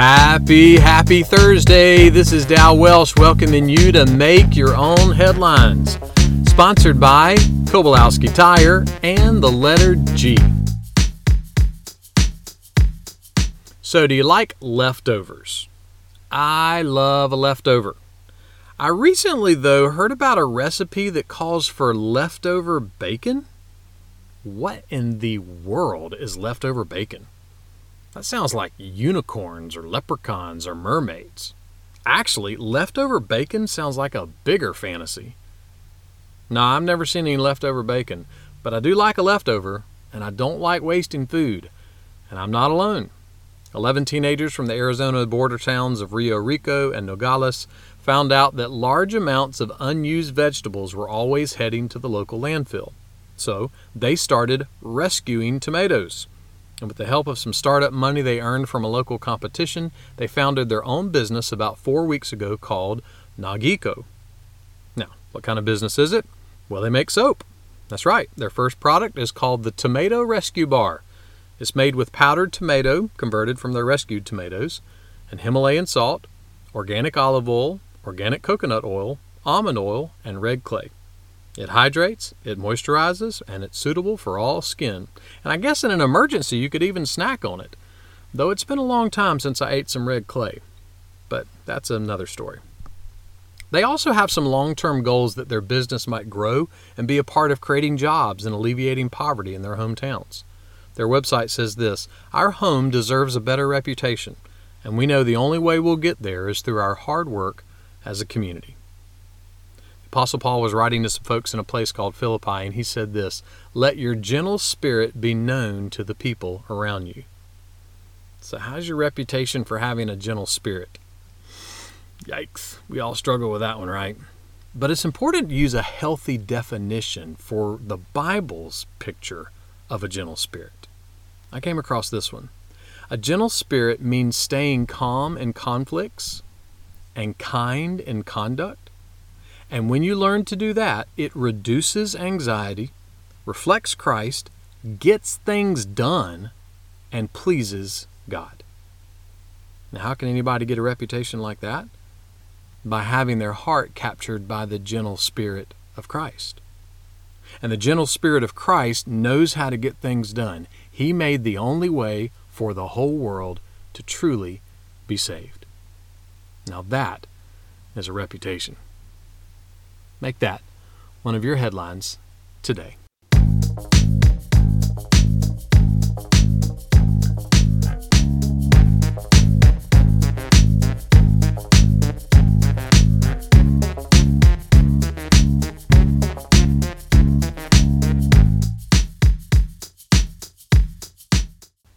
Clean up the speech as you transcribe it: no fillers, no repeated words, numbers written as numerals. Happy Thursday. This is Dow Welsh welcoming you to Make Your Own Headlines, sponsored by Kobolowski Tire and the letter G. So do you like leftovers? I love a leftover. I recently, though, heard about a recipe that calls for leftover bacon. What in the world is leftover bacon? That sounds like unicorns or leprechauns or mermaids. Actually, leftover bacon sounds like a bigger fantasy. No, I've never seen any leftover bacon, but I do like a leftover, and I don't like wasting food. And I'm not alone. 11 teenagers from the Arizona border towns of Rio Rico and Nogales found out that large amounts of unused vegetables were always heading to the local landfill. So they started rescuing tomatoes. And with the help of some startup money they earned from a local competition, they founded their own business about 4 weeks ago called Nagiko. Now, what kind of business is it? Well, they make soap. That's right. Their first product is called the Tomato Rescue Bar. It's made with powdered tomato, converted from their rescued tomatoes, and Himalayan salt, organic olive oil, organic coconut oil, almond oil, and red clay. It hydrates, it moisturizes, and it's suitable for all skin. And I guess in an emergency you could even snack on it, though it's been a long time since I ate some red clay. But that's another story. They also have some long-term goals that their business might grow and be a part of creating jobs and alleviating poverty in their hometowns. Their website says this: "Our home deserves a better reputation, and we know the only way we'll get there is through our hard work as a community." Apostle Paul was writing to some folks in a place called Philippi, and he said this: "Let your gentle spirit be known to the people around you." So how's your reputation for having a gentle spirit? Yikes. We all struggle with that one, right? But it's important to use a healthy definition for the Bible's picture of a gentle spirit. I came across this one. A gentle spirit means staying calm in conflicts and kind in conduct. And when you learn to do that, it reduces anxiety, reflects Christ, gets things done, and pleases God. Now, how can anybody get a reputation like that? By having their heart captured by the gentle spirit of Christ. And the gentle spirit of Christ knows how to get things done. He made the only way for the whole world to truly be saved. Now that is a reputation. Make that one of your headlines today.